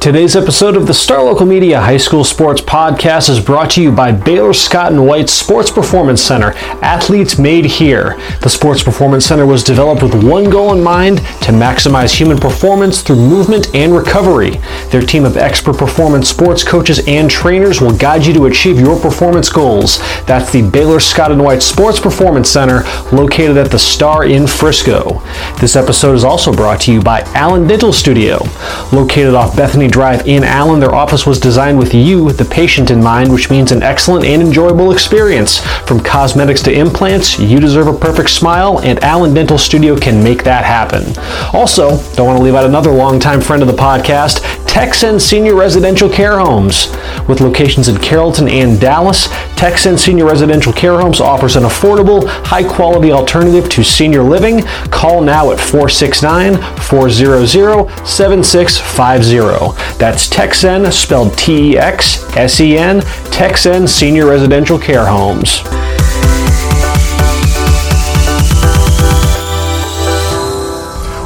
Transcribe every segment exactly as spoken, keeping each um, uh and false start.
Today's episode of the Star Local Media High School Sports Podcast is brought to you by Baylor Scott and White's Sports Performance Center, Athletes Made Here. The Sports Performance Center was developed with one goal in mind, to maximize human performance through movement and recovery. Their team of expert performance sports coaches and trainers will guide you to achieve your performance goals. That's the Baylor Scott and White Sports Performance Center, located at the Star in Frisco. This episode is also brought to you by Allen Dental Studio, located off Bethany Drive in Allen. Their office was designed with you, the patient, in mind, which means an excellent and enjoyable experience. From cosmetics to implants, you deserve a perfect smile, and Allen Dental Studio can make that happen. Also, don't want to leave out another longtime friend of the podcast, Texan Senior Residential Care Homes. With locations in Carrollton and Dallas, Texan Senior Residential Care Homes offers an affordable, high-quality alternative to senior living. Call now at four six nine, four zero zero, seven six five zero. That's Texsen, spelled T E X S E N, Texan Senior Residential Care Homes.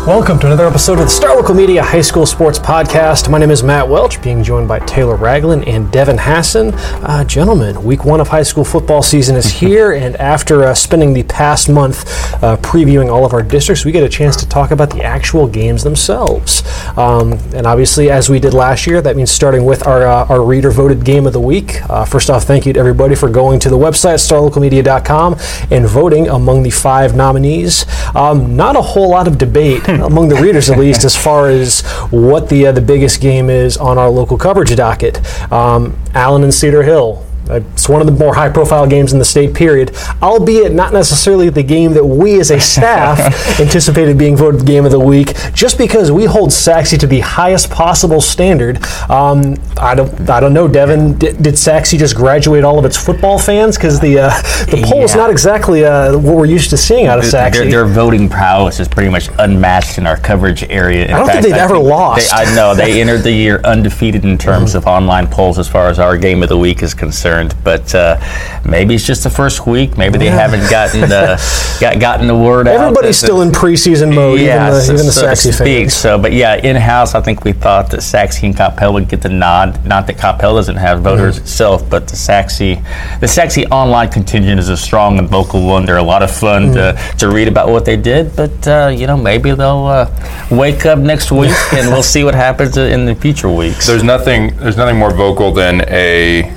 Welcome to another episode of the Star Local Media High School Sports Podcast. My name is Matt Welch, being joined by Taylor Raglin and Devin Hassan. Uh, gentlemen, week one of high school football season is here, and after uh, spending the past month uh, previewing all of our districts, we get a chance to talk about the actual games themselves. Um, and obviously, as we did last year, that means starting with our uh, our reader-voted game of the week. Uh, first off, thank you to everybody for going to the website, star local media dot com, and voting among the five nominees. Um, not a whole lot of debate among the readers, at least, as far as what the uh, the biggest game is on our local coverage docket. Um, Allen and Cedar Hill. It's one of the more high-profile games in the state, period, albeit not necessarily the game that we as a staff anticipated being voted game of the week, just because we hold Sachse to the highest possible standard. Um, I don't I don't know, Devin, did, did Sachse just graduate all of its football fans? Because the uh, the poll is yeah. not exactly uh, what we're used to seeing out of Sachse. Their, their voting prowess is pretty much unmatched in our coverage area. In I don't fact, think they've I ever think lost. They, I know. They entered the year undefeated in terms mm-hmm. of online polls as far as our game of the week is concerned. But uh, maybe it's just the first week. Maybe they yeah. haven't gotten uh, got, gotten the word Everybody's out. Everybody's still in preseason mode, yeah, even the, so, even the so Sachse to speak. Fans. So, but yeah, in-house, I think we thought that Sachse and Coppell would get the nod. Not that Coppell doesn't have voters mm-hmm. itself, but the Sachse, the Sachse online contingent is a strong and vocal one. They're a lot of fun mm-hmm. to, to read about what they did. But uh, you know, maybe they'll uh, wake up next week and we'll see what happens in the future weeks. There's nothing. There's nothing more vocal than a.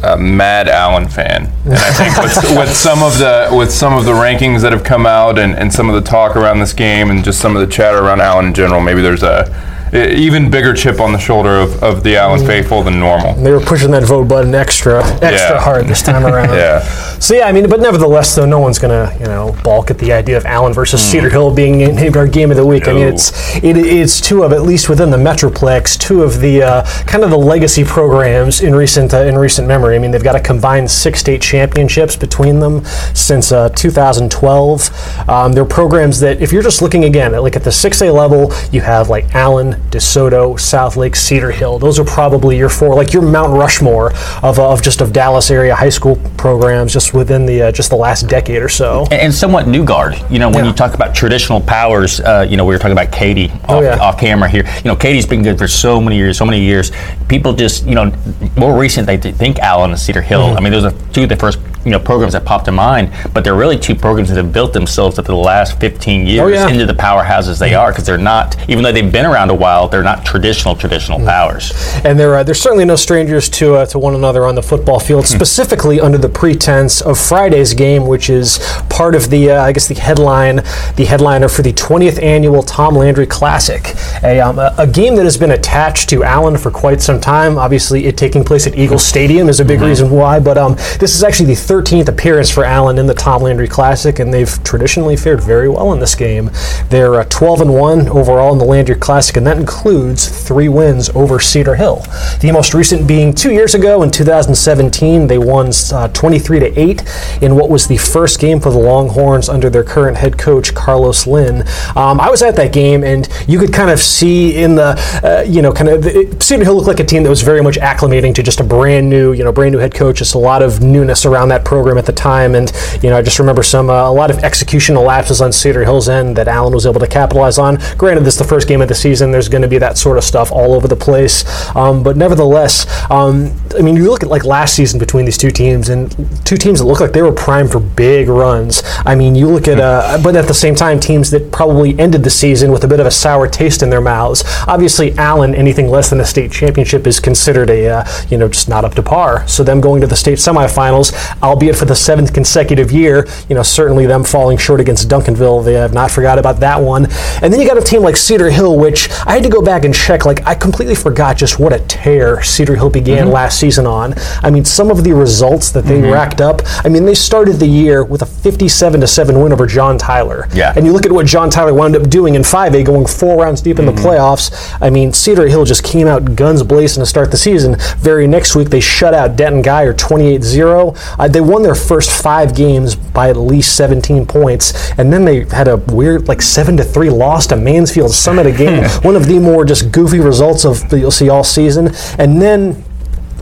A mad Allen fan, and I think with, with some of the with some of the rankings that have come out, and, and some of the talk around this game, and just some of the chatter around Allen in general, maybe there's a even bigger chip on the shoulder of, of the Allen faithful than normal. They were pushing that vote button extra extra yeah. hard this time around. yeah. So yeah, I mean, but nevertheless, though, no one's gonna you know balk at the idea of Allen versus mm. Cedar Hill being in our game of the week. No. I mean, it's it, it's two of, at least within the Metroplex, two of the uh, kind of the legacy programs in recent uh, in recent memory. I mean, they've got a combined six state championships between them since uh, two thousand twelve. Um, they're programs that, if you're just looking again at like at the six A level, you have like Allen, DeSoto, South Lake, Cedar Hill. Those are probably your four, like your Mount Rushmore of, of just of Dallas area high school programs, just within the uh, just the last decade or so. And, and somewhat new guard. You know, when yeah. you talk about traditional powers, uh, you know, we were talking about Katy off, oh, yeah. off camera here. You know, Katy's been good for so many years, so many years. People just, you know, more recent they think Allen and Cedar Hill. Mm-hmm. I mean, those are two of the first, you know, programs that popped to mind, but they're really two programs that have built themselves up to the last fifteen years oh, yeah. into the powerhouses they are, because they're not, even though they've been around a while, they're not traditional, traditional mm. powers. And they're, uh, they're certainly no strangers to uh, to one another on the football field, mm. specifically under the pretense of Friday's game, which is part of the, uh, I guess, the headline, the headliner for the twentieth annual Tom Landry Classic, a, um, a, a game that has been attached to Allen for quite some time. Obviously, it taking place at Eagle Stadium is a big mm-hmm. reason why, but um, this is actually the third thirteenth appearance for Allen in the Tom Landry Classic, and they've traditionally fared very well in this game. They're uh, twelve and one overall in the Landry Classic, and that includes three wins over Cedar Hill. The most recent being two years ago in two thousand seventeen, they won uh, twenty-three to eight in what was the first game for the Longhorns under their current head coach, Carlos Lynn. Um, I was at that game, and you could kind of see in the, uh, you know, kind of, it, Cedar Hill looked like a team that was very much acclimating to just a brand new, you know, brand new head coach. Just a lot of newness around that program at the time, and you know, I just remember some uh, a lot of executional lapses on Cedar Hill's end that Allen was able to capitalize on. Granted, this is the first game of the season. There's going to be that sort of stuff all over the place, um, but nevertheless, um, I mean, you look at like last season between these two teams, and two teams that looked like they were primed for big runs. I mean, you look at, uh, but at the same time, teams that probably ended the season with a bit of a sour taste in their mouths. Obviously, Allen, anything less than a state championship is considered a uh, you know just not up to par. So them going to the state semifinals, albeit for the seventh consecutive year, you know certainly them falling short against Duncanville. They have not forgot about that one. And then you got a team like Cedar Hill, which I had to go back and check. Like I completely forgot just what a tear Cedar Hill began mm-hmm. last season on. I mean, some of the results that they mm-hmm. racked up. I mean, they started the year with a fifty-seven to seven win over John Tyler. Yeah. And you look at what John Tyler wound up doing in five A, going four rounds deep in mm-hmm. the playoffs. I mean, Cedar Hill just came out guns blazing to start the season. Very next week, they shut out Denton Guyer twenty-eight zero. Uh, they won their first five games by at least seventeen points, and then they had a weird, like, seven to three loss to Mansfield Summit, a game, one of the more just goofy results of you'll see all season. And then,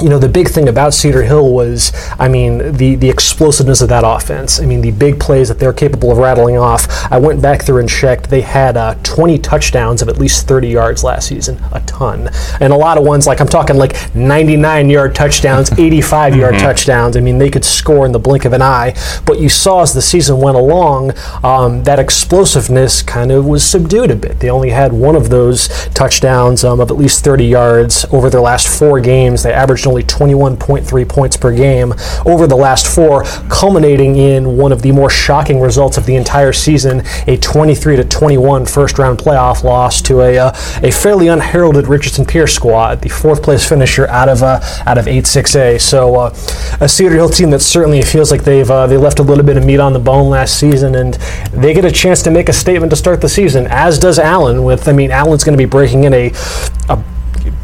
you know, the big thing about Cedar Hill was, I mean, the, the explosiveness of that offense. I mean, the big plays that they're capable of rattling off. I went back through and checked. They had uh, twenty touchdowns of at least thirty yards last season, a ton. And a lot of ones, like I'm talking like ninety-nine-yard touchdowns, eighty-five-yard mm-hmm. touchdowns. I mean, they could score in the blink of an eye. But you saw as the season went along, um, that explosiveness kind of was subdued a bit. They only had one of those touchdowns um, of at least thirty yards over their last four games. They averaged only twenty-one point three points per game over the last four, culminating in one of the more shocking results of the entire season, a twenty-three to twenty-one first-round playoff loss to a uh, a fairly unheralded Richardson Pierce squad, the fourth-place finisher out of uh, out of eight six A. So uh, a Cedar Hill team that certainly feels like they've uh, they left a little bit of meat on the bone last season, and they get a chance to make a statement to start the season, as does Allen. With I mean, Allen's going to be breaking in a a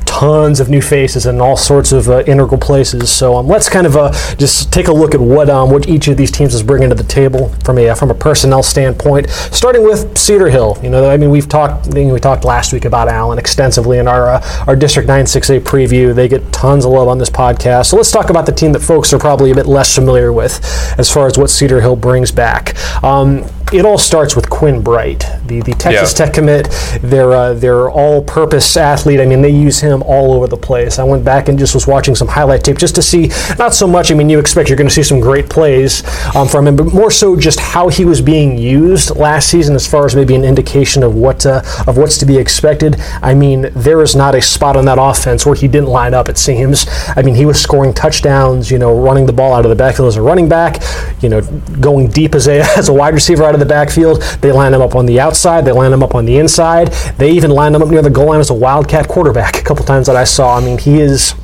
tons of new faces in all sorts of uh, integral places. So um, let's kind of uh, just take a look at what um, what each of these teams is bringing to the table from a uh, from a personnel standpoint. Starting with Cedar Hill, you know, I mean, we've talked you know, we talked last week about Allen extensively in our uh, our District nine six A preview. They get tons of love on this podcast. So let's talk about the team that folks are probably a bit less familiar with, as far as what Cedar Hill brings back. Um, It all starts with Quinn Bright, the, the Texas yeah. Tech commit, their uh, their all-purpose athlete. I mean, they use him all over the place. I went back and just was watching some highlight tape just to see, not so much, I mean, you expect you're going to see some great plays um, from him, but more so just how he was being used last season as far as maybe an indication of what uh, of what's to be expected. I mean, there is not a spot on that offense where he didn't line up, it seems. I mean, he was scoring touchdowns, you know, running the ball out of the backfield as a running back, you know, going deep as a, as a wide receiver out of the backfield. They line him up on the outside. They line him up on the inside. They even line him up near the goal line as a wildcat quarterback a couple times that I saw. I mean, he is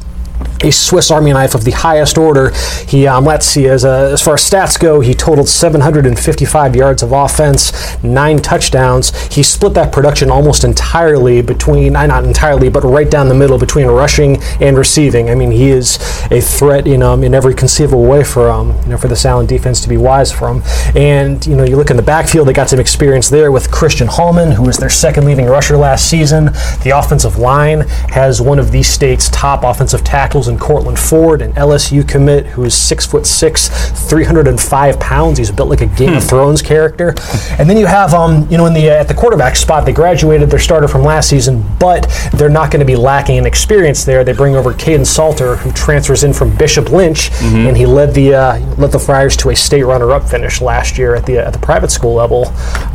a Swiss Army knife of the highest order. He, um, let's see, as, uh, as far as stats go, he totaled seven hundred fifty-five yards of offense, nine touchdowns. He split that production almost entirely between, not entirely, but right down the middle between rushing and receiving. I mean, he is a threat in um, in every conceivable way for um, you know for the Allen defense to be wise from. And you know, you look in the backfield, they got some experience there with Christian Hallman, who was their second leading rusher last season. The offensive line has one of the state's top offensive tackles in Cortland Ford, an L S U commit who is six foot six, three hundred five pounds. He's built like a Game of Thrones character. And then you have, um, you know, in the uh, at the quarterback spot, they graduated their starter from last season, but they're not going to be lacking in experience there. They bring over Caden Salter, who transfers in from Bishop Lynch, mm-hmm. and he led the uh, led the Friars to a state runner-up finish last year at the uh, at the private school level.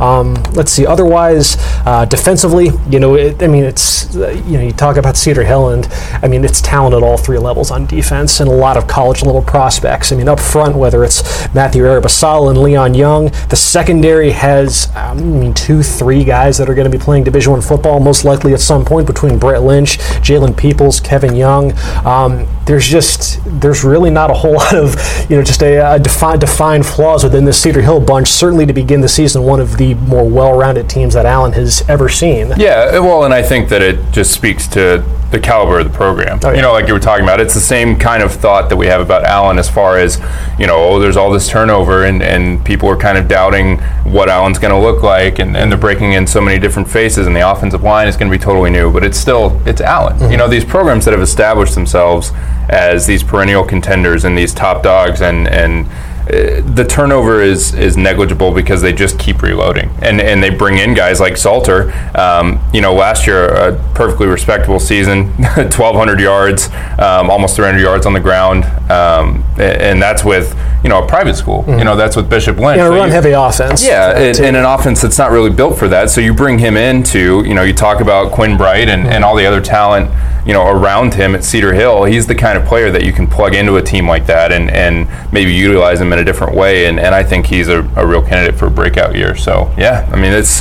Um, let's see. Otherwise, uh, defensively, you know, it, I mean, it's uh, you know, you talk about Cedar Hill, and I mean, it's talent at all three levels on defense and a lot of college-level prospects. I mean, up front, whether it's Matthew Arabasala and Leon Young, the secondary has um, I mean, two, three guys that are going to be playing Division One football most likely at some point between Brett Lynch, Jalen Peoples, Kevin Young. Um, there's just there's really not a whole lot of you know just a, a defined defined flaws within this Cedar Hill bunch. Certainly to begin the season, one of the more well-rounded teams that Allen has ever seen. Yeah, well, and I think that it just speaks to the caliber of the program. Oh, yeah. You know, like you were talking about, it's the same kind of thought that we have about Allen as far as, you know, oh, there's all this turnover and, and people are kind of doubting what Allen's going to look like, and, and they're breaking in so many different faces and the offensive line is going to be totally new, but it's still, it's Allen. Mm-hmm. You know, these programs that have established themselves as these perennial contenders and these top dogs, and, and Uh, the turnover is is negligible because they just keep reloading, and and they bring in guys like Salter. Um, you know, last year a perfectly respectable season, twelve hundred yards, um, almost three hundred yards on the ground, um, and that's with you know a private school. Mm-hmm. You know, that's with Bishop Lynch. Yeah, a run heavy offense. Yeah, it, and an offense that's not really built for that. So you bring him into you know you talk about Quinn Bright and, mm-hmm. and all the other talent you know around him at Cedar Hill. He's the kind of player that you can plug into a team like that and and maybe utilize him in a different way, and, and I think he's a, a real candidate for a breakout year. So, yeah, I mean, it's,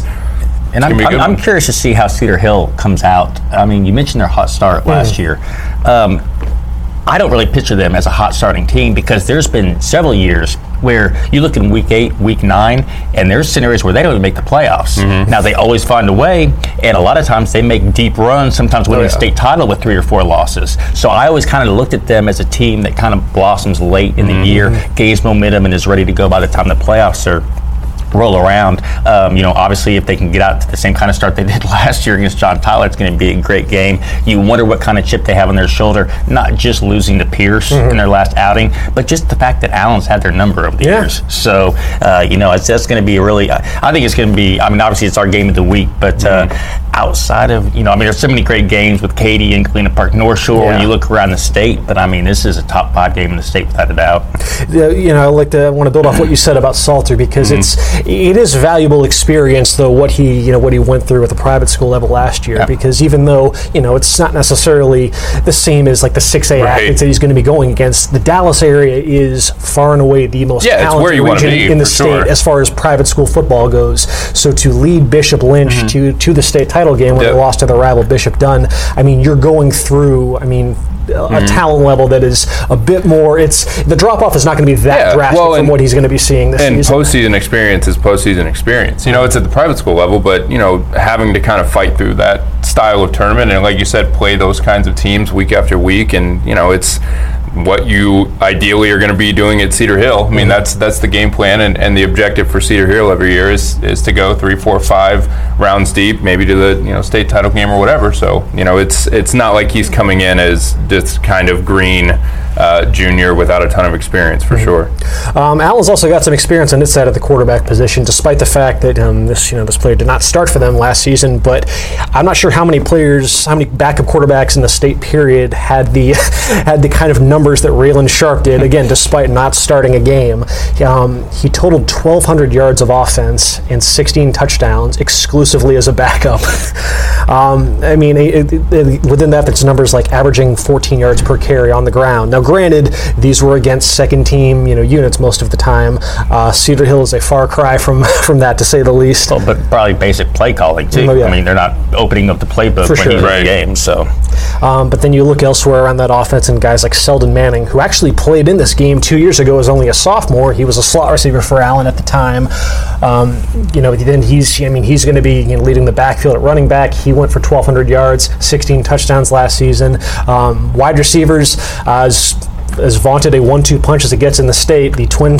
it's going to be a good I'm one. Curious to see how Cedar Hill comes out. I mean, you mentioned their hot start last mm. year. Um, I don't really picture them as a hot starting team because there's been several years where you look in week eight, week nine, and there's scenarios where they don't even make the playoffs. Mm-hmm. Now, they always find a way, and a lot of times they make deep runs, sometimes winning oh, yeah. a state title with three or four losses. So I always kind of looked at them as a team that kind of blossoms late in the mm-hmm. year, gains momentum, and is ready to go by the time the playoffs are roll around. Um, you know, obviously, if they can get out to the same kind of start they did last year against John Tyler, it's going to be a great game. You wonder what kind of chip they have on their shoulder, not just losing to Pierce mm-hmm. in their last outing, but just the fact that Allen's had their number of the yeah. years. So, uh, you know, it's, that's going to be really, I think it's going to be, I mean, obviously, it's our game of the week, but mm-hmm. uh, outside of, you know, I mean, there's so many great games with Katy and Galena Park North Shore, yeah. and you look around the state, but I mean, this is a top five game in the state without a doubt. Yeah, you know, I like to, I want to build off what you said about Salter because mm-hmm. it's, it is valuable experience, though, what he you know what he went through at the private school level last year, yeah. because even though you know it's not necessarily the same as like the six A right. athletes that he's going to be going against, the Dallas area is far and away the most yeah, talented region be, in the state sure. as far as private school football goes. So to lead Bishop Lynch mm-hmm. to to the state title game when yep. they lost to the rival Bishop Dunn, I mean, you're going through. I mean. A mm-hmm. talent level that is a bit more. It's the drop off is not going to be that yeah, drastic well, and, from what he's going to be seeing this and season. And postseason experience is postseason experience. You know, it's at the private school level, but you know, having to kind of fight through that style of tournament and, like you said, play those kinds of teams week after week, and you know, it's what you ideally are going to be doing at Cedar Hill. I mean, that's that's the game plan, and, and the objective for Cedar Hill every year is is to go three, four, five rounds deep, maybe to the you know state title game or whatever. So you know, it's it's not like he's coming in as this kind of green uh, junior without a ton of experience for mm-hmm. sure. Um, Allen's also got some experience on his side of the quarterback position, despite the fact that um, this you know this player did not start for them last season. But I'm not sure how many players, how many backup quarterbacks in the state period had the had the kind of number. That Raylan Sharp did, again, despite not starting a game. Um, he totaled twelve hundred yards of offense and sixteen touchdowns exclusively as a backup. um, I mean, it, it, it, within that, there's numbers like averaging fourteen yards per carry on the ground. Now, granted, these were against second-team you know, units most of the time. Uh, Cedar Hill is a far cry from, from that, to say the least. Well, but probably basic play calling, too. Oh, yeah. I mean, they're not opening up the playbook For when sure. he's right. in the game. So. Um, but then you look elsewhere on that offense, and guys like Seldon Manning, who actually played in this game two years ago as only a sophomore. He was a slot receiver for Allen at the time. Um, you know, then he's, I mean, he's going to be you know, leading the backfield at running back. He went for twelve hundred yards, sixteen touchdowns last season. Um, wide receivers, uh, as vaunted a one two punch as it gets in the state. The twin,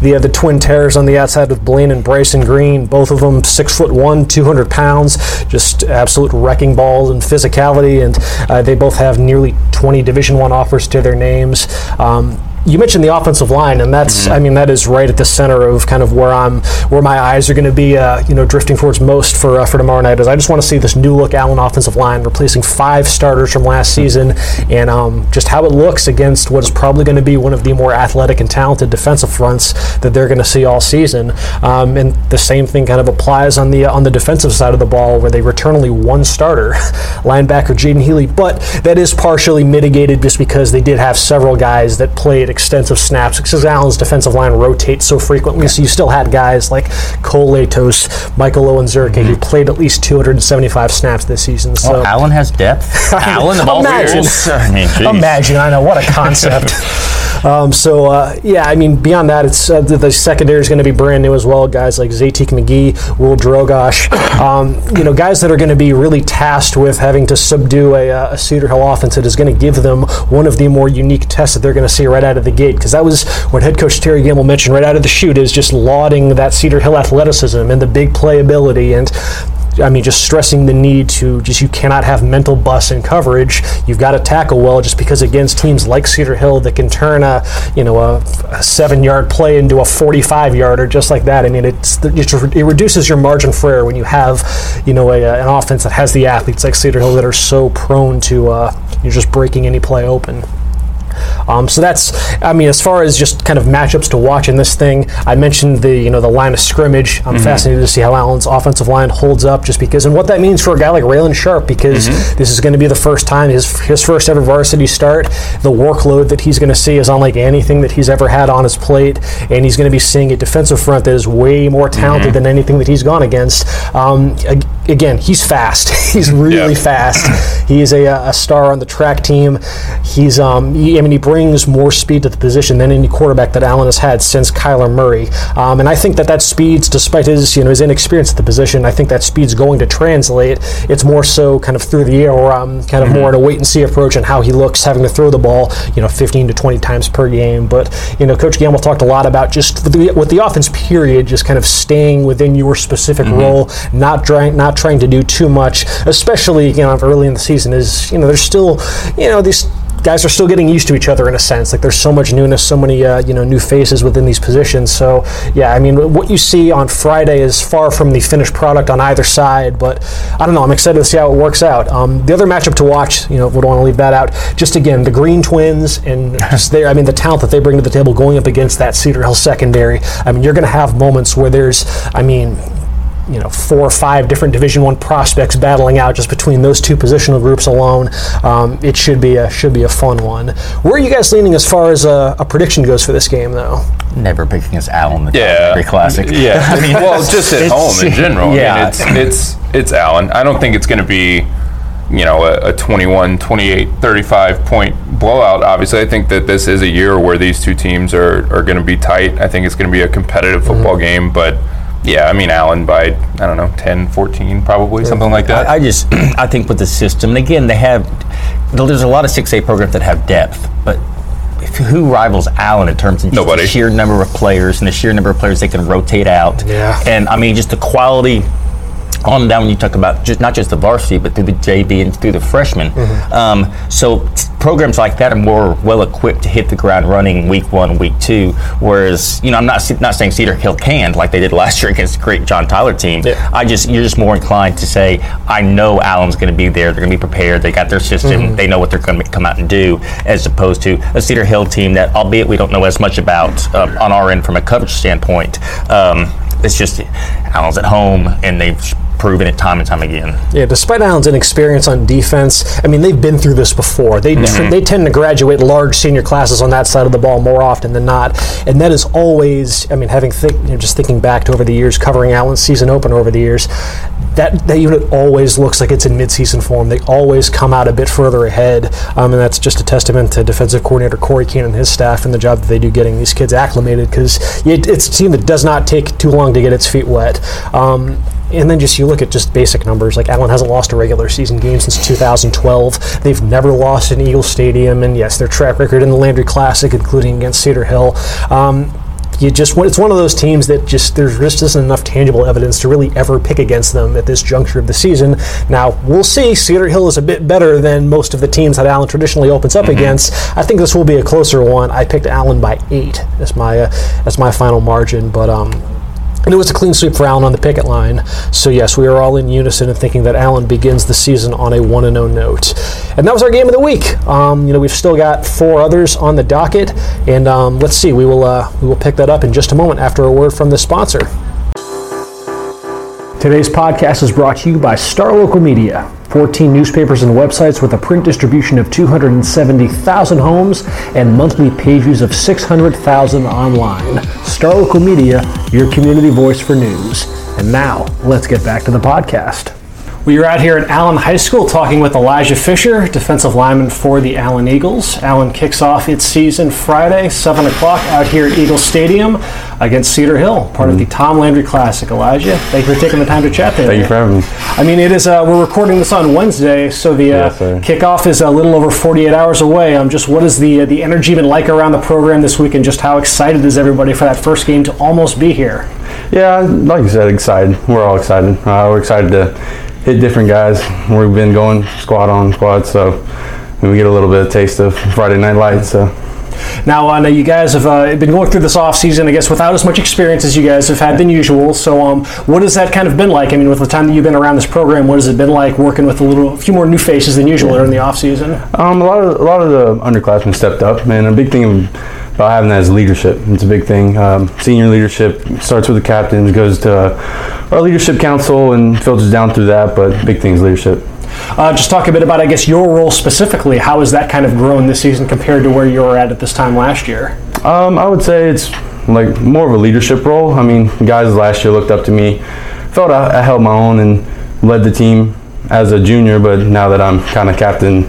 the uh, the twin terrors on the outside with Blaine and Bryson Green, both of them six foot one, two hundred pounds, just absolute wrecking balls and physicality. And uh, they both have nearly twenty Division One offers to their names. Um, You mentioned the offensive line, and that's, mm-hmm. I mean, that is right at the center of kind of where I'm, where my eyes are going to be, uh, you know, drifting towards most for uh, for tomorrow night. Is I just want to see this new look Allen offensive line replacing five starters from last season, and um, just how it looks against what is probably going to be one of the more athletic and talented defensive fronts that they're going to see all season. Um, and the same thing kind of applies on the uh, on the defensive side of the ball, where they return only one starter, linebacker Jaden Healy, but that is partially mitigated just because they did have several guys that played extensive snaps, because Allen's defensive line rotates so frequently, okay. So you still had guys like Cole Latos, Michael Onzurike, mm-hmm. who played at least two hundred seventy-five snaps this season. So well, Allen has depth. Allen of all imagine, I mean, imagine, I know, what a concept. Um, so, uh, yeah, I mean, beyond that, it's uh, the, the secondary is going to be brand new as well. Guys like Zaytik McGee, Will Drogosh, um, you know, guys that are going to be really tasked with having to subdue a, a Cedar Hill offense that is going to give them one of the more unique tests that they're going to see right out of the gate. Because that was what head coach Terry Gamble mentioned right out of the shoot, is just lauding that Cedar Hill athleticism and the big playability, and I mean, just stressing the need to just, you cannot have mental bust in coverage. You've got to tackle well, just because against teams like Cedar Hill that can turn a, you know, a, a seven-yard play into a forty-five-yarder just like that. I mean, it's the, it, it reduces your margin for error when you have, you know, a, an offense that has the athletes like Cedar Hill that are so prone to uh, you're just breaking any play open. Um, so that's, I mean, as far as just kind of matchups to watch in this thing, I mentioned the, you know, the line of scrimmage. I'm mm-hmm. fascinated to see how Allen's offensive line holds up, just because, and what that means for a guy like Raylan Sharp, because mm-hmm. this is going to be the first time, his his first ever varsity start. The workload that he's going to see is unlike anything that he's ever had on his plate, and he's going to be seeing a defensive front that is way more talented mm-hmm. than anything that he's gone against. Um, again, he's fast. he's really yeah. fast. He is a, a star on the track team. He's, um, he, I mean, he brings more speed to the position than any quarterback that Allen has had since Kyler Murray. Um, and I think that that speed's, despite his, you know, his inexperience at the position, I think that speed's going to translate. It's more so kind of through the air, or um, kind of mm-hmm. more in a wait-and-see approach on how he looks, having to throw the ball, you know, fifteen to twenty times per game. But, you know, Coach Gamble talked a lot about just the, with the offense period, just kind of staying within your specific mm-hmm. role, not dry, not trying to do too much, especially, you know, early in the season is, you know, there's still, you know, these guys are still getting used to each other in a sense. Like, there's so much newness, so many uh, you know, new faces within these positions. So yeah, I mean, what you see on Friday is far from the finished product on either side. But I don't know. I'm excited to see how it works out. Um, the other matchup to watch, you know, we don't want to leave that out. Just again, the Green Twins and just their, I mean, the talent that they bring to the table going up against that Cedar Hill secondary. I mean, you're going to have moments where there's, I mean, you know, four or five different Division One prospects battling out just between those two positional groups alone. Um, it should be a should be a fun one. Where are you guys leaning as far as a, a prediction goes for this game, though? Never picking as Allen, the yeah. classic. Yeah, I mean, well, just at home in general. Yeah, I mean, it's it's it's Allen. I don't think it's going to be, you know, a, a twenty-one, twenty-eight, thirty-five point blowout. Obviously, I think that this is a year where these two teams are are going to be tight. I think it's going to be a competitive football mm-hmm. game, but. Yeah, I mean, Allen by, I don't know, ten, fourteen probably, yeah. something like that. I, I just, I think with the system, and again, they have, there's a lot of six A programs that have depth, but who rivals Allen in terms of the sheer number of players and the sheer number of players they can rotate out? Yeah. And, I mean, just the quality on down when you talk about just not just the varsity, but through the J V and through the freshmen. Mm-hmm. Um, so t- programs like that are more well-equipped to hit the ground running week one, week two, whereas, you know, I'm not not saying Cedar Hill can, like they did last year against the great John Tyler team. Yeah. I just You're just more inclined to say, I know Allen's going to be there. They're going to be prepared. They got their system. Mm-hmm. They know what they're going to come out and do, as opposed to a Cedar Hill team that, albeit we don't know as much about uh, on our end from a coverage standpoint, um, it's just Allen's at home, and they've proven it time and time again. Yeah, despite Allen's inexperience on defense, I mean, they've been through this before. They mm-hmm. they tend to graduate large senior classes on that side of the ball more often than not, and that is always, I mean, having think, you know, just thinking back to over the years, covering Allen's season opener over the years, that, that unit always looks like it's in midseason form. They always come out a bit further ahead, um, and that's just a testament to defensive coordinator Corey Keene and his staff and the job that they do getting these kids acclimated, because it, it's a team that does not take too long to get its feet wet. Um, And then just you look at just basic numbers. Like, Allen hasn't lost a regular season game since two thousand twelve. They've never lost in Eagle Stadium. And, yes, their track record in the Landry Classic, including against Cedar Hill. Um, you just it's one of those teams that just there's just isn't enough tangible evidence to really ever pick against them at this juncture of the season. Now, we'll see. Cedar Hill is a bit better than most of the teams that Allen traditionally opens up mm-hmm. against. I think this will be a closer one. I picked Allen by eight as my uh, as my final margin, but um and it was a clean sweep for Allen on the picket line. So, yes, we are all in unison in thinking that Allen begins the season on a one and oh note. And that was our game of the week. Um, you know, we've still got four others on the docket. And um, let's see, we will uh, we will pick that up in just a moment after a word from the sponsor. Today's podcast is brought to you by Star Local Media. fourteen newspapers and websites with a print distribution of two hundred seventy thousand homes and monthly page views of six hundred thousand online. Star Local Media, your community voice for news. And now, let's get back to the podcast. We are out here at Allen High School talking with Elijah Fisher, defensive lineman for the Allen Eagles. Allen kicks off its season Friday, seven o'clock, out here at Eagle Stadium against Cedar Hill, part mm-hmm. of the Tom Landry Classic. Elijah, thank you for taking the time to chat there. Thank you for having me. I mean, it is, uh, we're recording this on Wednesday, so the uh, yeah, kickoff is a little over forty-eight hours away. Um, just what has the, uh, the energy been like around the program this week, and just how excited is everybody for that first game to almost be here? Yeah, like you said, excited. We're all excited. Uh, we're excited to hit different guys. We've been going squad on squad, so we get a little bit of taste of Friday Night Lights. So now I know you guys have uh, been going through this off season, I guess, without as much experience as you guys have had than usual. So, um, what has that kind of been like? I mean, with the time that you've been around this program, what has it been like working with a little, a few more new faces than usual during the off season? Um, a lot of a lot of the underclassmen stepped up, and a big thing about having that is leadership. It's a big thing. Um, senior leadership starts with the captains, goes to uh, our leadership council, and filters down through that. But big thing is leadership. Uh, just talk a bit about, I guess, your role specifically. How has that kind of grown this season compared to where you were at at this time last year? Um, I would say it's like more of a leadership role. I mean, guys last year looked up to me, felt I, I held my own and led the team as a junior, but now that I'm kind of captain,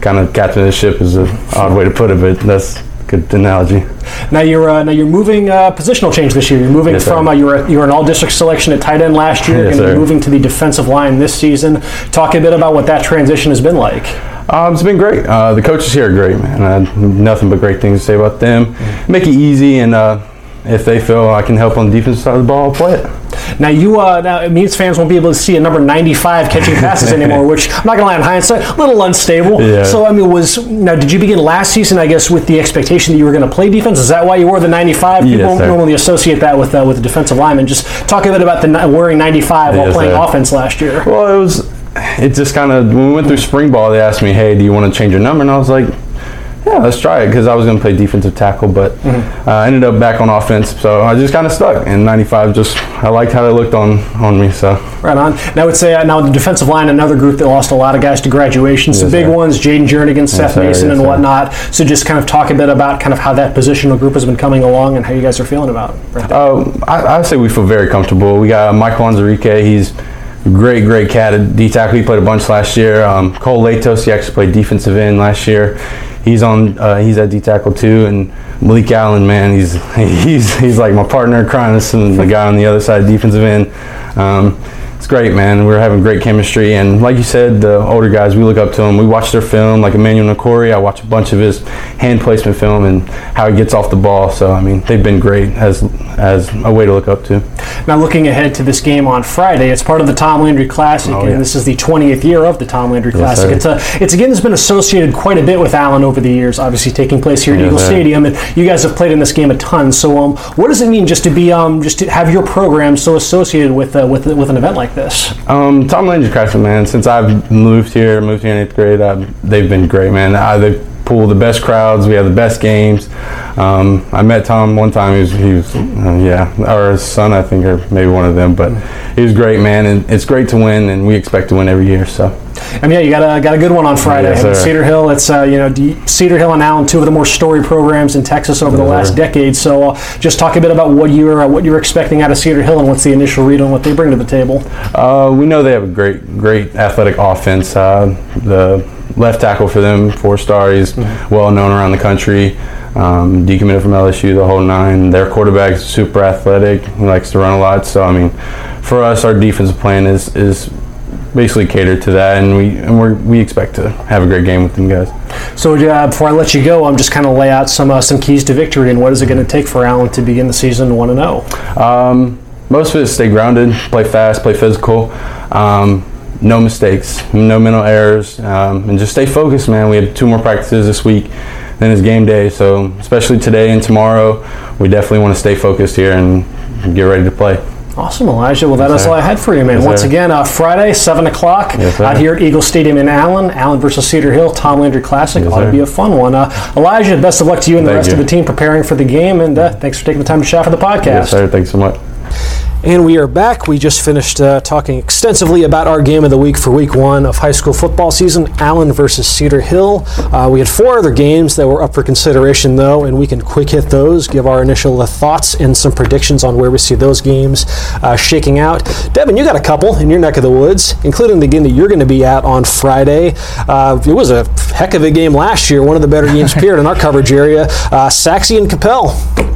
kind of captain of the ship is an odd way to put it, but that's good analogy. Now you're uh, now you're moving uh, positional change this year. You're moving yes, from uh, you were you were an all district selection at tight end last year, yes, and you're moving to the defensive line this season. Talk a bit about what that transition has been like. Um, it's been great. Uh, the coaches here are great, man. I have nothing but great things to say about them. Mm-hmm. Make it easy, and uh, if they feel I can help on the defensive side of the ball, I'll play it. Now, you uh, now it means fans won't be able to see a number ninety-five catching passes anymore, which, I'm not going to lie, in hindsight, a little unstable. Yeah. So, I mean, was now did you begin last season, I guess, with the expectation that you were going to play defense? Is that why you wore the ninety-five? People yes, don't normally associate that with uh, with the defensive lineman. Just talk a bit about the wearing ninety-five yes, while playing sir. offense last year. Well, it was it just kind of, when we went through spring ball, they asked me, hey, do you want to change your number? And I was like, yeah, let's try it, because I was going to play defensive tackle, but I mm-hmm. uh, ended up back on offense, so I just kind of stuck. And ninety-five, just I liked how they looked on, on me. So right on. And I would say uh, now the defensive line, another group that lost a lot of guys to graduation, some yes, big sir. ones, Jaden Jernigan, yes, Seth sir, Mason, yes, and whatnot. So just kind of talk a bit about kind of how that positional group has been coming along and how you guys are feeling about right there. Uh, I, I say we feel very comfortable. We got Michael Onzurike. He's great, great cat, D-tackle. He played a bunch last year. Um, Cole Latos, he actually played defensive end last year. He's on. Uh, he's at D tackle too, and Malik Allen, man, he's he's he's like my partner, Cronus, and the guy on the other side, defensive end. Um, it's great, man. We're having great chemistry, and like you said, the older guys, we look up to them. We watch their film, like Emmanuel Nakori. I watch a bunch of his hand placement film and how he gets off the ball. So I mean, they've been great as as a way to look up to. Now, looking ahead to this game on Friday, it's part of the Tom Landry Classic, oh, yeah. and this is the twentieth year of the Tom Landry Classic. Yes, it's a it's a game that's been associated quite a bit with Allen over the years, obviously taking place here at yes, Eagle sir. Stadium, and you guys have played in this game a ton. So, um, what does it mean just to be um just to have your program so associated with uh, with with an event like this? Um, Tom Landry Classic, man. Since I've moved here, moved here in eighth grade, I've, they've been great, man. I, they've pull the best crowds. We have the best games. Um, I met Tom one time. He was, he was uh, yeah, or his son, I think, or maybe one of them. But he was great, man. And it's great to win, and we expect to win every year. So. I mean, yeah, you got a got a good one on Friday. Yes, I mean, Cedar Hill, it's uh, you know D- Cedar Hill and Allen, two of the more story programs in Texas over yes, the last sir. decade. So, uh, just talk a bit about what you're uh, what you're expecting out of Cedar Hill, and what's the initial read on what they bring to the table. Uh, we know they have a great great athletic offense. Uh, the left tackle for them, four star, he's mm-hmm. well known around the country. Um, decommitted from L S U, the whole nine. Their quarterback's super athletic. He likes to run a lot. So I mean, for us, our defensive plan is is. basically cater to that, and we and we we expect to have a great game with them guys. So uh, before I let you go, I'm just kind of lay out some uh, some keys to victory and what is it going to take for Allen to begin the season one and oh. Um, most of it is stay grounded, play fast, play physical, um, no mistakes, no mental errors, um, and just stay focused, man. We had two more practices this week. Then it's game day, so especially today and tomorrow, we definitely want to stay focused here and get ready to play. Awesome, Elijah. Well, that yes, is sir. all I had for you, man. Yes, Once sir. again, uh, Friday, seven o'clock, yes, out here at Eagle Stadium in Allen. Allen versus Cedar Hill, Tom Landry Classic. Yes, Ought sir. to be a fun one. Uh, Elijah, best of luck to you and Thank the rest you. of the team preparing for the game, and uh, thanks for taking the time to chat for the podcast. Yes, sir. Thanks so much. And we are back. We just finished uh, talking extensively about our game of the week for week one of high school football season, Allen versus Cedar Hill. Uh, we had four other games that were up for consideration, though, and we can quick hit those, give our initial uh, thoughts and some predictions on where we see those games uh, shaking out. Devin, you got a couple in your neck of the woods, including the game that you're going to be at on Friday. Uh, it was a heck of a game last year, one of the better games period in our coverage area. Uh, Sachse and Coppell.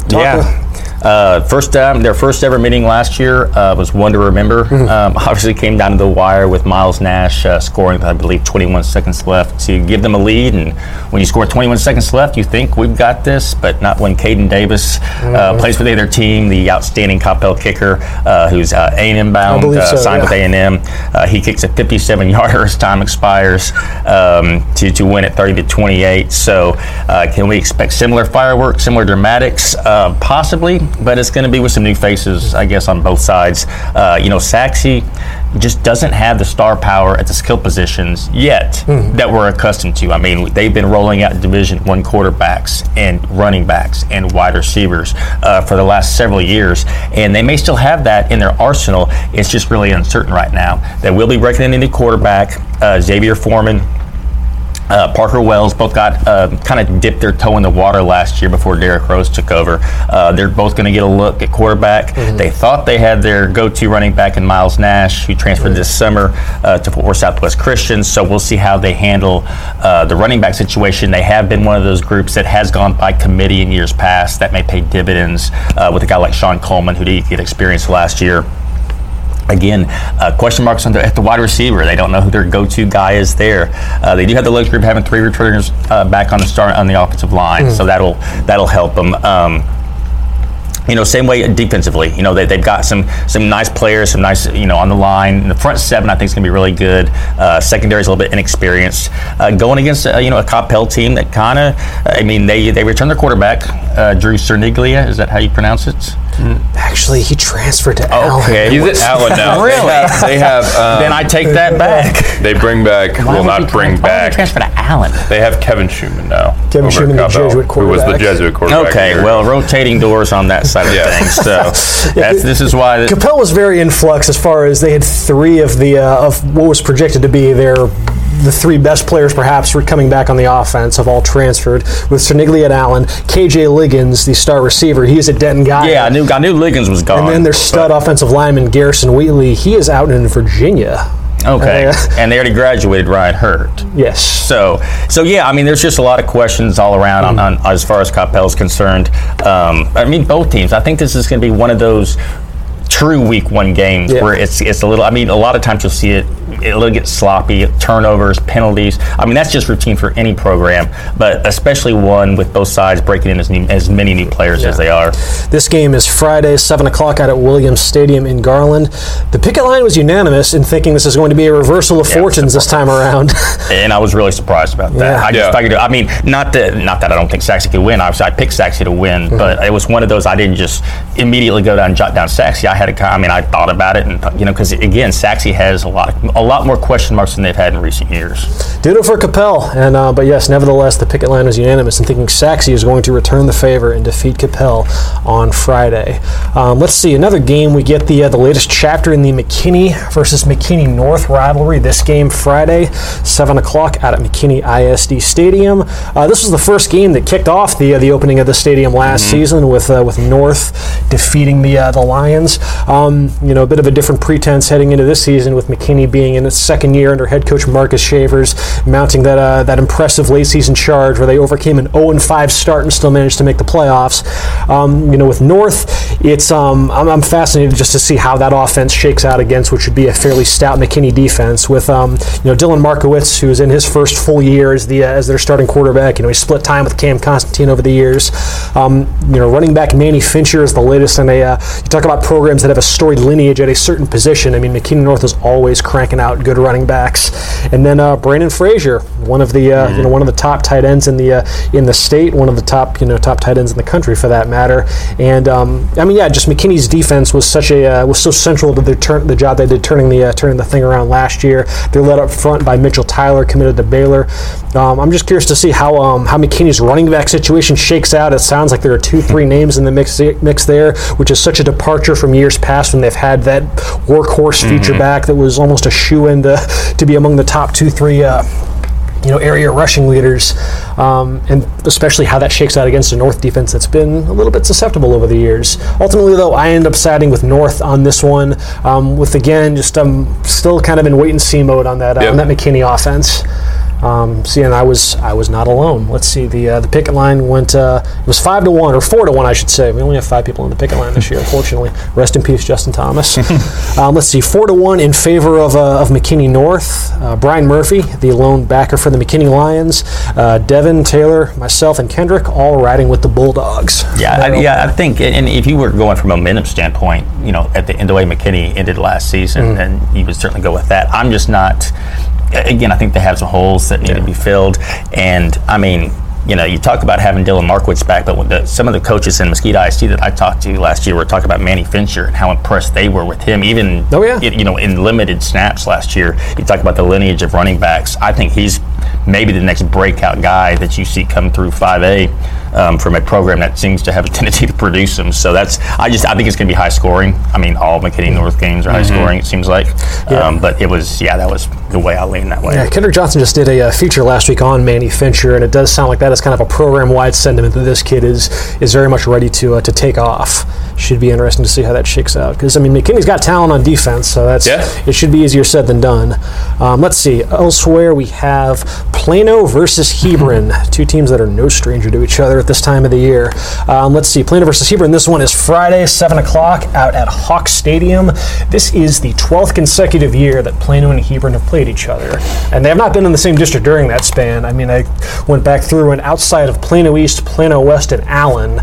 Talk yeah. Uh, first time, their first ever meeting last year uh, was one to remember. Mm-hmm. Um, obviously came down to the wire with Miles Nash uh, scoring, I believe, twenty-one seconds left to give them a lead. And when you score twenty-one seconds left, you think we've got this, but not when Caden Davis mm-hmm. uh, plays for the other team, the outstanding Coppell kicker, uh, who's uh, A and M bound, uh, so, signed yeah. with A and M. Uh, he kicks a fifty-seven yarder as time expires um, to, to win at thirty to twenty-eight. So uh, can we expect similar fireworks, similar dramatics? Uh, possibly. But it's going to be with some new faces, I guess, on both sides. Uh, you know, Sachse just doesn't have the star power at the skill positions yet mm-hmm. that we're accustomed to. I mean, they've been rolling out Division One quarterbacks and running backs and wide receivers uh, for the last several years, and they may still have that in their arsenal. It's just really uncertain right now. They will be breaking in a new quarterback, uh, Xavier Foreman. Uh, Parker Wells both got uh, kind of dipped their toe in the water last year before Derrick Rose took over. Uh, they're both going to get a look at quarterback. Mm-hmm. They thought they had their go-to running back in Miles Nash, who transferred mm-hmm. this summer uh, to Fort Worth Southwest Christian. So we'll see how they handle uh, the running back situation. They have been one of those groups that has gone by committee in years past. That may pay dividends uh, with a guy like Sean Coleman, who did get experience last year. Again, uh, question marks on the, at the wide receiver. They don't know who their go-to guy is there. Uh, they do have the luxury of having three returners uh, back on the start on the offensive line, mm. so that'll that'll help them. Um, You know, same way defensively. You know, they, they've got some some nice players, some nice, you know, on the line. And the front seven, I think, is going to be really good. Uh, Secondary is a little bit inexperienced. Uh, going against, uh, you know, a Coppell team that kind of, I mean, they they return their quarterback, uh, Drew Cerniglia. Is that how you pronounce it? Actually, he transferred to okay. Allen. Okay, he's at Allen now. Really? They have. They have um, then I take that back. They bring back, will not bring trans- back. Why would he transfer to Allen? They have Kevin Schumann now. Kevin Schumann, the Jesuit quarterback. Who was the Jesuit quarterback. Okay, here. Well, rotating doors on that side. Yeah. Things, so that's, this is why th- Coppell was very in flux as far as they had three of the uh, of what was projected to be their the three best players perhaps were coming back on the offense have all transferred with Cerniglia at Allen, K J Liggins, the star receiver, he is a Denton guy. Yeah, I knew I knew Liggins was gone. And then their stud but. offensive lineman Garrison Wheatley, he is out in Virginia. Okay, uh, and they already graduated Ryan Hurt. Yes. So, so yeah, I mean, there's just a lot of questions all around mm-hmm. on, on as far as Coppell's concerned. Um, I mean, both teams. I think this is going to be one of those true week one games yeah. where it's it's a little. I mean, a lot of times you'll see it. It'll get sloppy, turnovers, penalties. I mean, that's just routine for any program, but especially one with both sides breaking in as, new, as many new players yeah. as they are. This game is Friday, seven o'clock out at Williams Stadium in Garland. The picket line was unanimous in thinking this is going to be a reversal of yeah, fortunes this time around. And I was really surprised about that. Yeah. I just yeah. figured, I mean, not that not that I don't think Sachse could win. Obviously, I picked Sachse to win, mm-hmm. but it was one of those I didn't just immediately go down and jot down Sachse. I had a, I mean, I thought about it, and you know, because again, Sachse has a lot of, a lot more question marks than they've had in recent years. Did it for Coppell, and uh, but yes, nevertheless, the picket line was unanimous in thinking Sachse is going to return the favor and defeat Coppell on Friday. Um, let's see another game. We get the uh, the latest chapter in the McKinney versus McKinney North rivalry. This game Friday, seven o'clock out at McKinney I S D Stadium. Uh, this was the first game that kicked off the uh, the opening of the stadium last mm-hmm. season with uh, with North defeating the uh, the Lions. Um, you know, a bit of a different pretense heading into this season with McKinney being being in its second year under head coach Marcus Shavers, mounting that uh, that impressive late season charge where they overcame an oh and five start and still managed to make the playoffs. Um, you know, with North, it's um, I'm, I'm fascinated just to see how that offense shakes out against what should be a fairly stout McKinney defense. With um, you know, Dylan Markowitz, who is in his first full year as the uh, as their starting quarterback. You know, he split time with Cam Constantine over the years. Um, you know, running back Manny Fincher is the latest in a. Uh, you talk about programs that have a storied lineage at a certain position. I mean, McKinney North is always cranking out good running backs. And then uh, Brandon Frazier, one of the uh, mm-hmm. you know one of the top tight ends in the uh, in the state, one of the top you know top tight ends in the country for that matter. And um, I mean, yeah, just McKinney's defense was such a uh, was so central to the turn the job they did turning the uh, turning the thing around last year. They're led up front by Mitchell Tyler, committed to Baylor. Um, I'm just curious to see how um, how McKinney's running back situation shakes out. It sounds like there are two, three names in the mix mix there, which is such a departure from years past when they've had that workhorse mm-hmm. feature back that was almost a shoo-in to, to be among the top two, three uh, you know, area rushing leaders, um, and especially how that shakes out against a North defense that's been a little bit susceptible over the years. Ultimately, though, I end up siding with North on this one. Um, with again, just um, still kind of in wait and see mode on that uh, yep. on that McKinney offense. Um, see, and I was I was not alone. Let's see, the uh, the picket line went uh, it was five to one or four to one, I should say. We only have five people on the picket line this year, unfortunately. Rest in peace, Justin Thomas. um, let's see, four to one in favor of uh, of McKinney North. Uh, Brian Murphy, the lone backer for the McKinney Lions. Uh, Devin Taylor, myself, and Kendrick all riding with the Bulldogs. Yeah, I, yeah, I think, and if you were going from a momentum standpoint, you know, at the end of the way McKinney ended last season, mm-hmm. then you would certainly go with that. I'm just not. Again, I think they have some holes that need yeah. to be filled. And, I mean, you know, you talk about having Dylan Markowitz back, but when the, some of the coaches in Mesquite I S D that I talked to last year were talking about Manny Fincher and how impressed they were with him, even, oh, yeah. you know, in limited snaps last year. You talk about the lineage of running backs. I think he's maybe the next breakout guy that you see come through five A um, from a program that seems to have a tendency to produce them. So that's, I just, I think it's going to be high scoring. I mean, all McKinney North games are mm-hmm. high scoring, it seems like. Yeah. Um, but it was, yeah, that was the way I leaned that way. Yeah, Kendrick Johnson just did a uh, feature last week on Manny Fincher, and it does sound like that is kind of a program-wide sentiment that this kid is is very much ready to uh, to take off. Should be interesting to see how that shakes out. Because, I mean, McKinney's got talent on defense, so that's yeah. it should be easier said than done. Um, let's see. Elsewhere, we have Plano versus Hebron, two teams that are no stranger to each other at this time of the year. Um, let's see. Plano versus Hebron. This one is Friday, seven o'clock, out at Hawk Stadium. This is the twelfth consecutive year that Plano and Hebron have played each other. And they have not been in the same district during that span. I mean, I went back through, and outside of Plano East, Plano West, and Allen,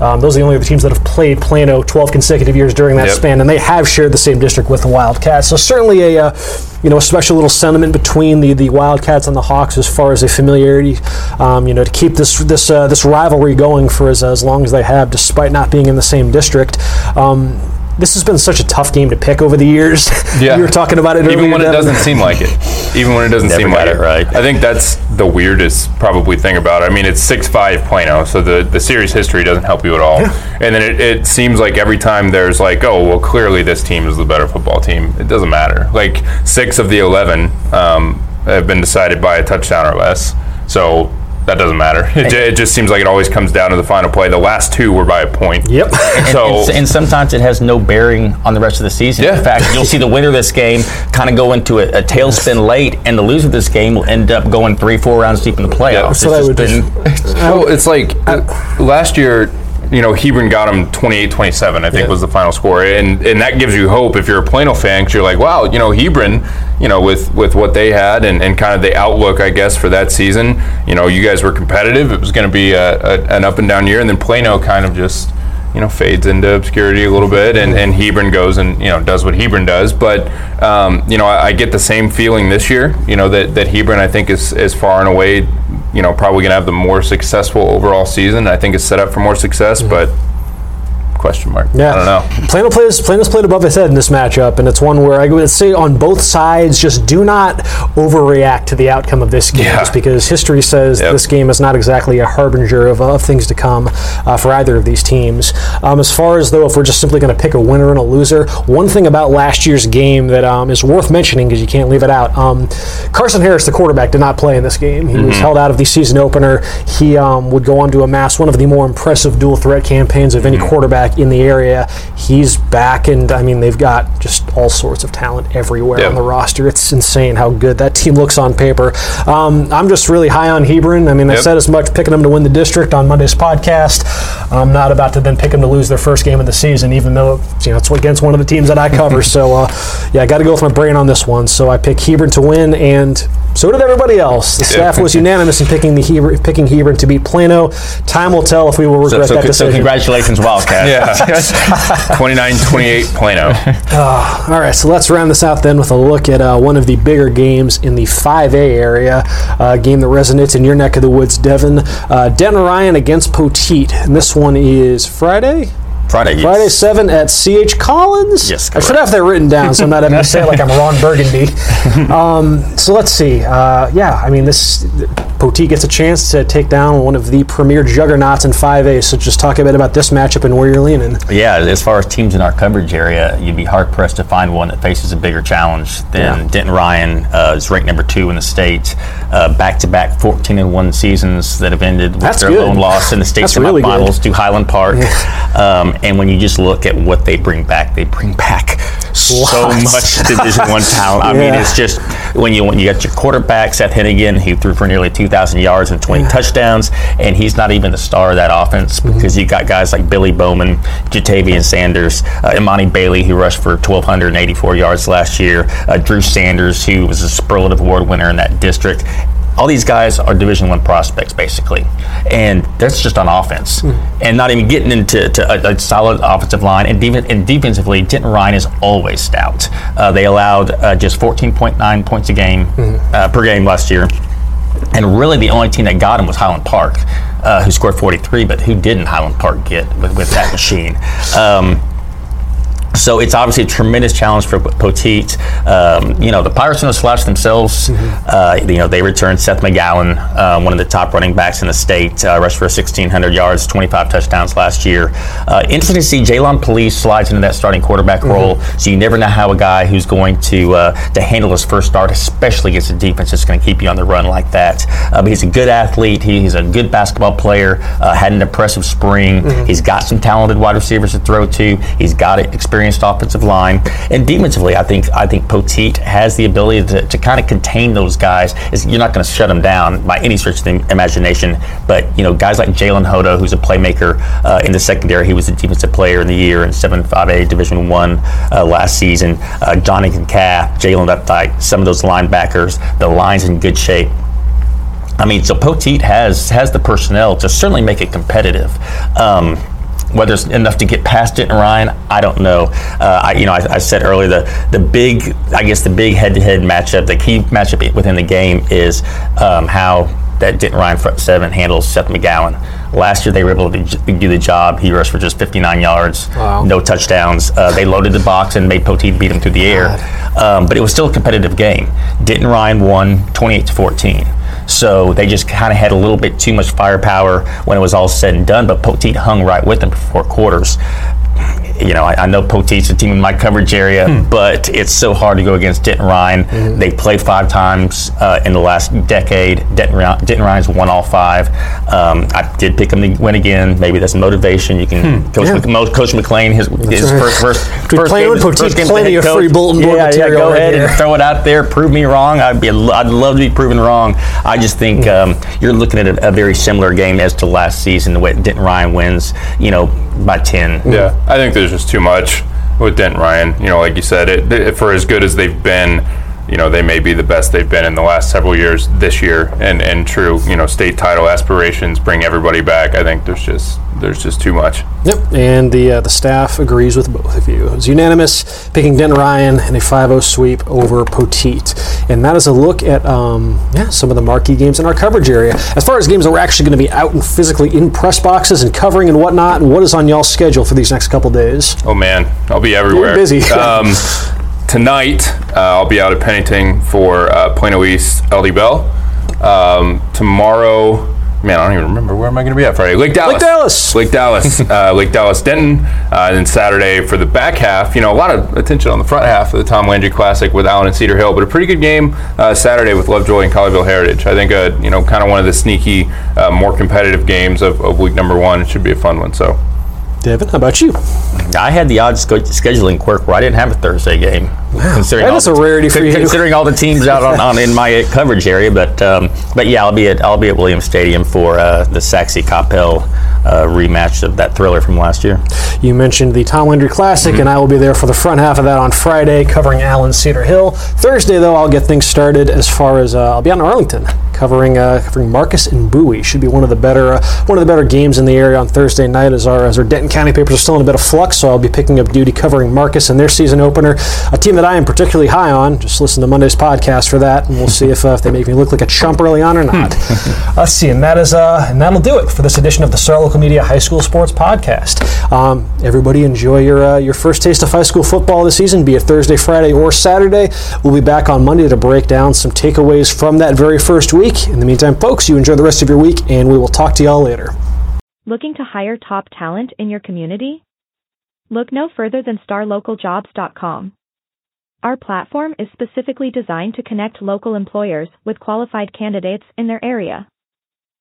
Um, those are the only other teams that have played Plano twelve consecutive years during that yep. span, and they have shared the same district with the Wildcats. So certainly a uh, you know a special little sentiment between the, the Wildcats and the Hawks as far as a familiarity, um, you know, to keep this this uh, this rivalry going for as as long as they have, despite not being in the same district. Um, This has been such a tough game to pick over the years. Yeah. You were talking about it earlier. Even when it doesn't seem like it. Even when it doesn't Never seem got like it. Right. I think that's the weirdest probably thing about it. I mean, it's six five Plano, so the, the series history doesn't help you at all. Yeah. And then it, it seems like every time there's like, oh, well, clearly this team is the better football team. It doesn't matter. Like, six of the eleven um, have been decided by a touchdown or less. So that doesn't matter. It, it just seems like it always comes down to the final play. The last two were by a point. Yep. So and, and, and sometimes it has no bearing on the rest of the season. Yeah. In fact, you'll see the winner of this game kind of go into a, a tailspin late, and the loser of this game will end up going three, four rounds deep in the playoffs. Yeah, it's, been, it's, well, it's like uh, last year, you know, Hebron got them twenty-eight twenty-seven, I think yeah. was the final score. And and that gives you hope if you're a Plano fan, because you're like, wow, you know, Hebron, you know, with, with what they had and, and kind of the outlook, I guess, for that season, you know, you guys were competitive. It was going to be a, a, an up and down year. And then Plano kind of just, you know, fades into obscurity a little bit. And, and Hebron goes and, you know, does what Hebron does. But, um, you know, I, I get the same feeling this year, you know, that, that Hebron, I think, is, is far and away, you know, probably going to have the more successful overall season. I think it's set up for more success, mm-hmm. but question mark. Yeah. I don't know. Plano plays, Plano's played above his head in this matchup, and it's one where I would say on both sides, just do not overreact to the outcome of this game, yeah. just because history says yep. this game is not exactly a harbinger of, of things to come uh, for either of these teams. Um, as far as, though, if we're just simply going to pick a winner and a loser, one thing about last year's game that um, is worth mentioning, because you can't leave it out, um, Carson Harris, the quarterback, did not play in this game. He mm-hmm. was held out of the season opener. He um, would go on to amass one of the more impressive dual threat campaigns of any mm-hmm. quarterback quarterback in the area. He's back, and I mean, they've got just all sorts of talent everywhere yeah. on the roster. It's insane how good that team looks on paper. Um, I'm just really high on Hebron. I mean, yep. I said as much, picking them to win the district on Monday's podcast. I'm not about to then pick them to lose their first game of the season, even though you know it's against one of the teams that I cover. so, uh, yeah, I got to go with my brain on this one. So I pick Hebron to win, and so did everybody else. The staff was unanimous in picking the Hebron, picking Hebron to beat Plano. Time will tell if we will regret so, so, that decision. So congratulations, Wildcats. twenty-nine twenty-eight Plano. Uh, all right, so let's round this out then with a look at uh, one of the bigger games in the five A area, a uh, game that resonates in your neck of the woods, Devin. Uh, Denton Ryan against Poteet, and this one is Friday? Friday, Friday yes. seven at C H Collins. Yes, correct. I should have that written down, so I'm not having to say it like I'm Ron Burgundy. Um, so let's see. Uh, yeah, I mean, this Poteet gets a chance to take down one of the premier juggernauts in five A. So just talk a bit about this matchup and where you're leaning. Yeah, as far as teams in our coverage area, you'd be hard pressed to find one that faces a bigger challenge than yeah. Denton Ryan. Uh, is ranked number two in the state. Uh, back-to-back fourteen and one seasons that have ended with That's their good. Lone loss in the state really finals to Highland Park. Yeah. Um, And when you just look at what they bring back, they bring back Lots. so much Division I talent. I yeah. mean, it's just when you when you got your quarterback, Seth Hennigan, he threw for nearly two thousand yards and twenty yeah. touchdowns, and he's not even the star of that offense mm-hmm. because you got guys like Billy Bowman, Jatavian Sanders, uh, Imani Bailey, who rushed for one thousand two hundred eighty-four yards last year, uh, Drew Sanders, who was a Superlative Award winner in that district. All these guys are Division I prospects, basically, and that's just on offense, mm. and not even getting into to a, a solid offensive line. And, de- and defensively, Denton Ryan is always stout. Uh, they allowed uh, just fourteen point nine points a game mm. uh, per game last year, and really the only team that got him was Highland Park, uh, who scored forty-three, but who didn't Highland Park get with, with that machine? Um, So it's obviously a tremendous challenge for Poteet. Um, you know, the Pirates don't slouch themselves. Mm-hmm. Uh, you know, they returned Seth McGowan, uh, one of the top running backs in the state, uh, rushed for one thousand six hundred yards, twenty-five touchdowns last year. Uh, interesting to see Jalon Police slides into that starting quarterback mm-hmm. role. So you never know how a guy who's going to uh, to handle his first start, especially against a defense that's going to keep you on the run like that. Uh, but he's a good athlete. He, he's a good basketball player. Uh, had an impressive spring. Mm-hmm. He's got some talented wide receivers to throw to. He's got experience. Offensive line, and defensively, I think I think Poteet has the ability to, to kind of contain those guys. It's, you're not going to shut them down by any stretch of the imagination, but you know, guys like Jalen Hodo, who's a playmaker uh, in the secondary. He was the defensive player in the year in seven five A Division I uh, last season. Uh, Jonathan Caff, Jalen Updike, some of those linebackers. The line's in good shape. I mean, so Poteet has has the personnel to certainly make it competitive. Um, Whether it's enough to get past it and Ryan, I don't know. Uh, I, you know, I, I said earlier the the big, I guess the big head-to-head matchup, the key matchup within the game is um, how that Denton Ryan front seven handles Seth McGowan. Last year they were able to do the job. He rushed for just fifty-nine yards, wow. no touchdowns. Uh, they loaded the box and made Poteet beat him through the air. Um, but it was still a competitive game. Denton Ryan won twenty-eight to fourteen. So they just kind of had a little bit too much firepower when it was all said and done, but Poteet hung right with them for four quarters. You know, I, I know Poteet's a team in my coverage area, hmm. but it's so hard to go against Denton Ryan. Mm-hmm. They play five times uh, in the last decade. Denton, Denton Ryan's won all five. Um, I did pick him to win again. Maybe that's motivation. You can hmm. Coach, yeah. Mc, Coach McLean, his, his right. first first, first game, with Poteet, first game plenty of free bulletin board yeah, material. Yeah, go ahead here. And throw it out there. Prove me wrong. I'd be, I'd love to be proven wrong. I just think um, you're looking at a, a very similar game as to last season. The way Denton Ryan wins, you know, by ten. Yeah, mm-hmm. I think there's just too much with Denton Ryan. You know, like you said, it, it, for as good as they've been, you know, they may be the best they've been in the last several years this year. And, and true, you know, state title aspirations bring everybody back. I think there's just there's just too much. Yep, and the uh, the staff agrees with both of you. It's unanimous, picking Denton Ryan in a five oh sweep over Poteet. And that is a look at um, yeah, some of the marquee games in our coverage area. As far as games that we're actually going to be out and physically in press boxes and covering and whatnot, what is on y'all's schedule for these next couple days? Oh, man, I'll be everywhere. You're busy. Um, Tonight, uh, I'll be out at Pennington for uh, Plano East L D Bell. Um, tomorrow, man, I don't even remember. Where am I going to be at Friday? Lake Dallas. Lake Dallas. Lake Dallas. uh, Lake Dallas Denton. Uh, and then Saturday for the back half, you know, a lot of attention on the front half of the Tom Landry Classic with Allen and Cedar Hill, but a pretty good game uh, Saturday with Lovejoy and Colleyville Heritage. I think, uh, you know, kind of one of the sneaky, uh, more competitive games of, of week number one. It should be a fun one, so. Devin, how about you? I had the odd scheduling quirk where I didn't have a Thursday game. Wow, considering that is a rarity the, for you. Considering all the teams out on, on in my coverage area, but um, but yeah, I'll be at I'll be at Williams Stadium for uh, the Sachse Coppell uh, rematch of that thriller from last year. You mentioned the Tom Landry Classic, mm-hmm. and I will be there for the front half of that on Friday, covering Allen Cedar Hill. Thursday, though, I'll get things started as far as uh, I'll be out in Arlington covering uh, covering Marcus and Bowie. Should be one of the better uh, one of the better games in the area on Thursday night, as our as our Denton County papers are still in a bit of flux. So I'll be picking up duty covering Marcus and their season opener, a team that I am particularly high on. Just listen to Monday's podcast for that, and we'll see if, uh, if they make me look like a chump early on or not. Let's see, and that is uh, and that'll do it for this edition of the Star Local Media High School Sports Podcast. Um, everybody enjoy your uh, your first taste of high school football this season, be it Thursday, Friday, or Saturday. We'll be back on Monday to break down some takeaways from that very first week. In the meantime, folks, you enjoy the rest of your week, and we will talk to y'all later. Looking to hire top talent in your community? Look no further than star local jobs dot com. Our platform is specifically designed to connect local employers with qualified candidates in their area.